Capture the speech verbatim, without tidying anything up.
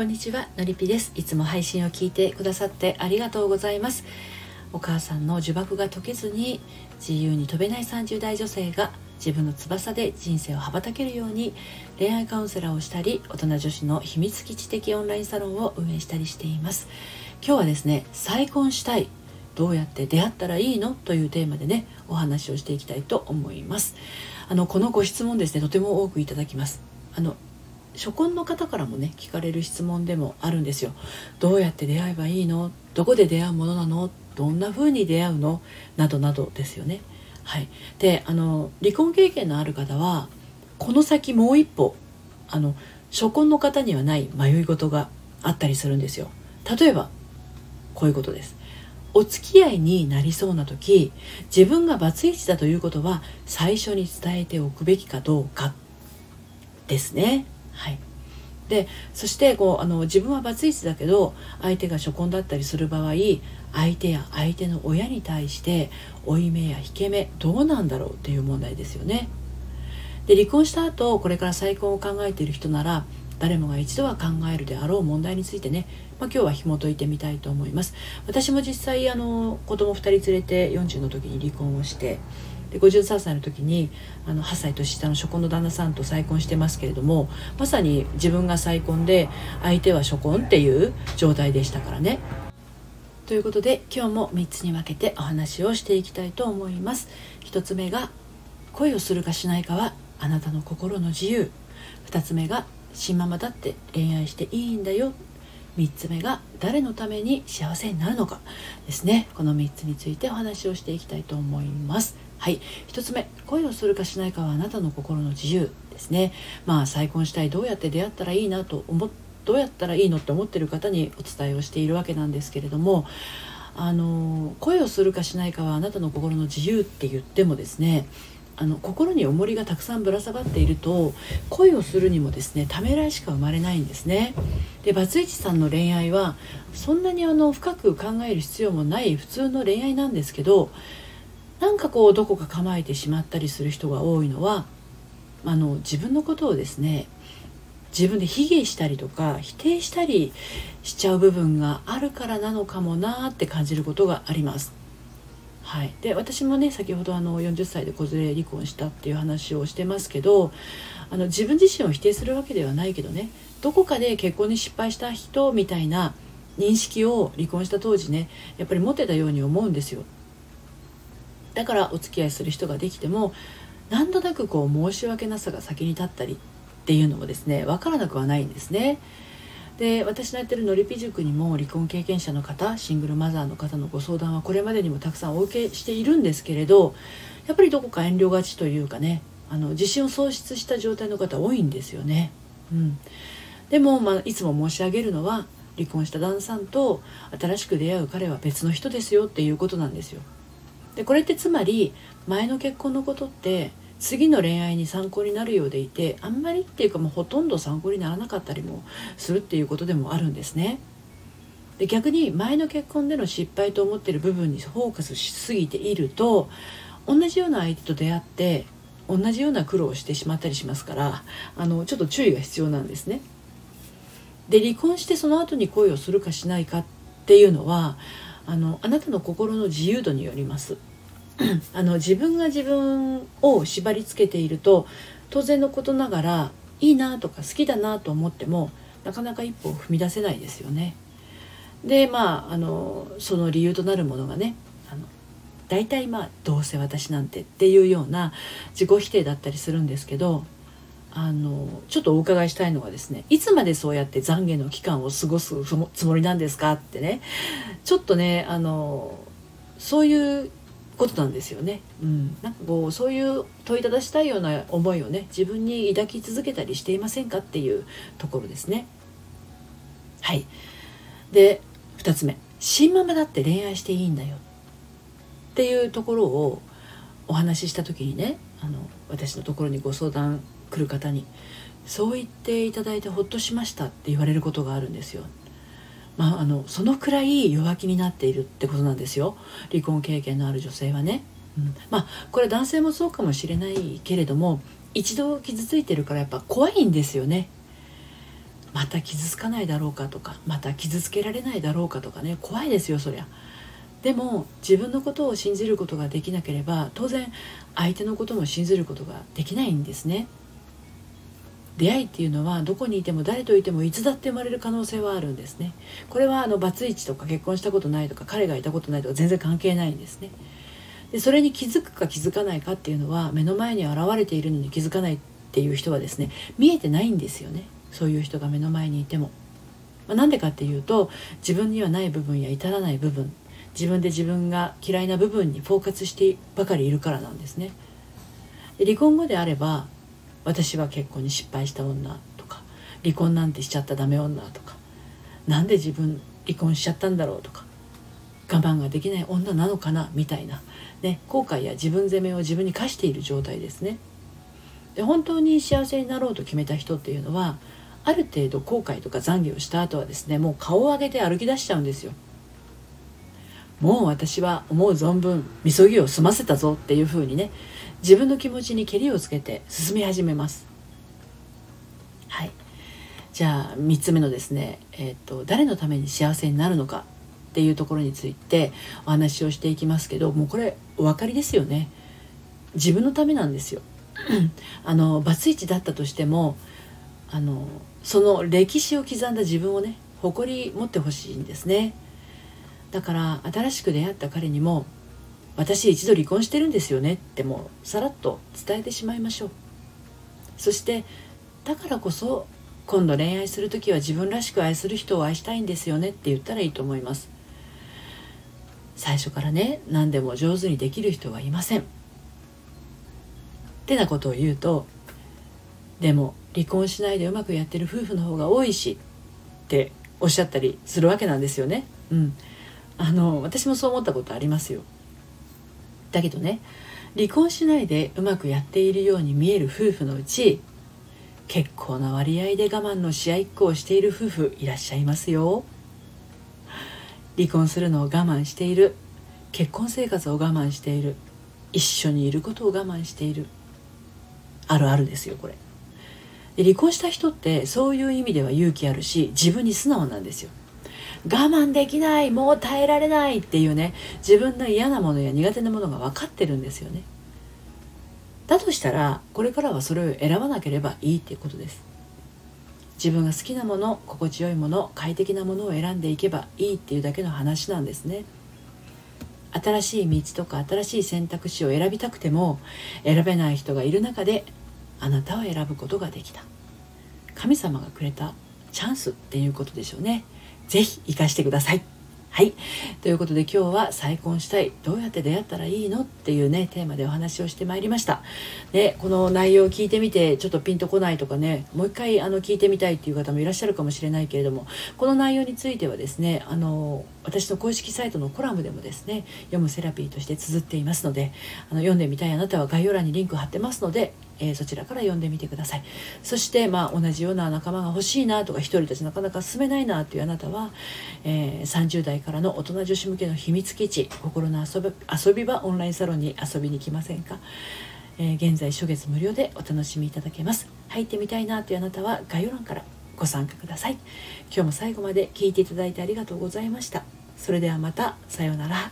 こんにちは、のりぴです。いつも配信を聞いてくださってありがとうございます。お母さんの呪縛が解けずに自由に飛べないさんじゅう代女性が自分の翼で人生を羽ばたけるように恋愛カウンセラーをしたり、大人女子の秘密基地的オンラインサロンを運営したりしています。今日はですね、再婚したい、どうやって出会ったらいいのというテーマでね、お話をしていきたいと思います。あのこのご質問ですね、とても多くいただきます。あの初婚の方からもね、聞かれる質問でもあるんですよ。どうやって出会えばいいの？どこで出会うものなの？どんな風に出会うの？などなどですよね。はい。で、あの離婚経験のある方はこの先もう一歩、あの初婚の方にはない迷い事があったりするんですよ。例えばこういうことです。お付き合いになりそうな時、自分がバツイチだということは最初に伝えておくべきかどうかですね。はい、でそしてこうあの自分はバツイチだけど相手が初婚だったりする場合、相手や相手の親に対して負い目や引け目どうなんだろうっていう問題ですよね。で離婚した後これから再婚を考えている人なら誰もが一度は考えるであろう問題についてね、まあ、今日は紐解いてみたいと思います。私も実際あの子供ふたり連れてよんじゅうの時に離婚をして、でごじゅうさんさいの時にあのはっさい年下の初婚の旦那さんと再婚してますけれども、まさに自分が再婚で相手は初婚っていう状態でしたからね。ということで今日もみっつに分けてお話をしていきたいと思います。ひとつめが恋をするかしないかはあなたの心の自由。ふたつめが新ママだって恋愛していいんだよ。みっつめが誰のために幸せになるのかですね。このみっつについてお話をしていきたいと思います。はい、ひとつめ、恋をするかしないかはあなたの心の自由ですね。まあ再婚したい、どうやって出会ったらいいなと思どうやったらいいのって思ってる方にお伝えをしているわけなんですけれども、あの恋をするかしないかはあなたの心の自由って言ってもですね、あの心に重りがたくさんぶら下がっていると恋をするにもですね、ためらいしか生まれないんですね。でバツイチさんの恋愛はそんなにあの深く考える必要もない普通の恋愛なんですけど、なんかこうどこか構えてしまったりする人が多いのは、あの自分のことをですね、自分で卑下したりとか否定したりしちゃう部分があるからなのかもなって感じることがあります。はい、で私もね、先ほどあのよんじゅっさいで子連れ離婚したっていう話をしてますけど、あの自分自身を否定するわけではないけどね、どこかで結婚に失敗した人みたいな認識を離婚した当時ね、やっぱり持てたように思うんですよ。だからお付き合いする人ができても何となくこう申し訳なさが先に立ったりっていうのもですね、分からなくはないんですね。で私のやってるのりぴ塾にも離婚経験者の方、シングルマザーの方のご相談はこれまでにもたくさんお受けしているんですけれど、やっぱりどこか遠慮がちというかね、あの自信を喪失した状態の方多いんですよね。うん、でも、まあ、いつも申し上げるのは離婚した旦那さんと新しく出会う彼は別の人ですよっていうことなんですよ。でこれってつまり前の結婚のことって次の恋愛に参考になるようでいて、あんまりっていうかもうほとんど参考にならなかったりもするっていうことでもあるんですね。で逆に前の結婚での失敗と思っている部分にフォーカスしすぎていると、同じような相手と出会って同じような苦労をしてしまったりしますから、あのちょっと注意が必要なんですね。で離婚してその後に恋をするかしないかっていうのは、あのあなたの心の自由度によります。あの自分が自分を縛りつけていると、当然のことながらいいなとか好きだなと思ってもなかなか一歩を踏み出せないですよね。でまああのその理由となるものがね、あの大体まあどうせ私なんてっていうような自己否定だったりするんですけど、あのちょっとお伺いしたいのがですね、いつまでそうやって懺悔の期間を過ごすつもりなんですかってね、ちょっとね、あのそういうことなんですよね。うん、なんかこうそういう問いただしたいような思いをね、自分に抱き続けたりしていませんかっていうところですね。はい。でふたつめ、新ママだって恋愛していいんだよっていうところをお話しした時にね、あの私のところにご相談来る方にそう言っていただいてほっとしましたって言われることがあるんですよ。まあ、あのそのくらい弱気になっているってことなんですよ、離婚経験のある女性はね。うん、まあこれ男性もそうかもしれないけれども、一度傷ついてるからやっぱ怖いんですよね。また傷つかないだろうかとか、また傷つけられないだろうかとかね、怖いですよそりゃ。でも自分のことを信じることができなければ、当然相手のことも信じることができないんですね。出会いっていうのはどこにいても誰といてもいつだって生まれる可能性はあるんですね。これはあのバツイチとか結婚したことないとか彼がいたことないとか全然関係ないんですね。でそれに気づくか気づかないかっていうのは、目の前に現れているのに気づかないっていう人はですね、見えてないんですよね。そういう人が目の前にいても、まあ、なんでかっていうと、自分にはない部分や至らない部分、自分で自分が嫌いな部分にフォーカスしてばかりいるからなんですね。で離婚後であれば、私は結婚に失敗した女とか、離婚なんてしちゃったダメ女とか、なんで自分離婚しちゃったんだろうとか、我慢ができない女なのかなみたいな、ね、後悔や自分責めを自分に課している状態ですね。で本当に幸せになろうと決めた人っていうのは、ある程度後悔とか懺悔をした後はですね、もう顔を上げて歩き出しちゃうんですよ。もう私は思う存分みそぎを済ませたぞっていう風にね、自分の気持ちにけりをつけて進み始めます。はい、じゃあみっつめのですね、えー、っと誰のために幸せになるのかっていうところについてお話をしていきますけど、もうこれお分かりですよね。自分のためなんですよ。あのバツイチだったとしても、あのその歴史を刻んだ自分をね、誇り持ってほしいんですね。だから新しく出会った彼にも、私一度離婚してるんですよねってもうさらっと伝えてしまいましょう。そしてだからこそ今度恋愛するときは自分らしく愛する人を愛したいんですよねって言ったらいいと思います。最初からね、何でも上手にできる人はいませんってなことを言うと、でも離婚しないでうまくやってる夫婦の方が多いしっておっしゃったりするわけなんですよね。うん、あの私もそう思ったことありますよ。だけどね、離婚しないでうまくやっているように見える夫婦のうち、結構な割合で我慢の試合っ子をしている夫婦いらっしゃいますよ。離婚するのを我慢している、結婚生活を我慢している、一緒にいることを我慢している、あるあるですよこれ。で離婚した人ってそういう意味では勇気あるし、自分に素直なんですよ。我慢できない、もう耐えられないっていうね、自分の嫌なものや苦手なものが分かってるんですよね。だとしたらこれからはそれを選ばなければいいっていうことです。自分が好きなもの、心地よいもの、快適なものを選んでいけばいいっていうだけの話なんですね。新しい道とか新しい選択肢を選びたくても選べない人がいる中で、あなたは選ぶことができた、神様がくれたチャンスっていうことでしょうね。ぜひ生かしてください。はい、ということで今日は再婚したい、どうやって出会ったらいいのっていうねテーマでお話をしてまいりました。で、この内容を聞いてみてちょっとピンとこないとかね、もう一回あの聞いてみたいっていう方もいらっしゃるかもしれないけれども、この内容についてはですね、あの私の公式サイトのコラムでもですね、読むセラピーとして綴っていますので、あの読んでみたいあなたは概要欄にリンク貼ってますので、えー、そちらから読んでみてください。そして、まあ、同じような仲間が欲しいなとか、一人たちなかなか進めないなというあなたは、えー、さんじゅう代からの大人女子向けの秘密基地、心の遊び、遊び場オンラインサロンに遊びに来ませんか。えー、現在初月無料でお楽しみいただけます。入ってみたいなというあなたは概要欄からご参加ください。今日も最後まで聞いていただいてありがとうございました。それではまた、さようなら。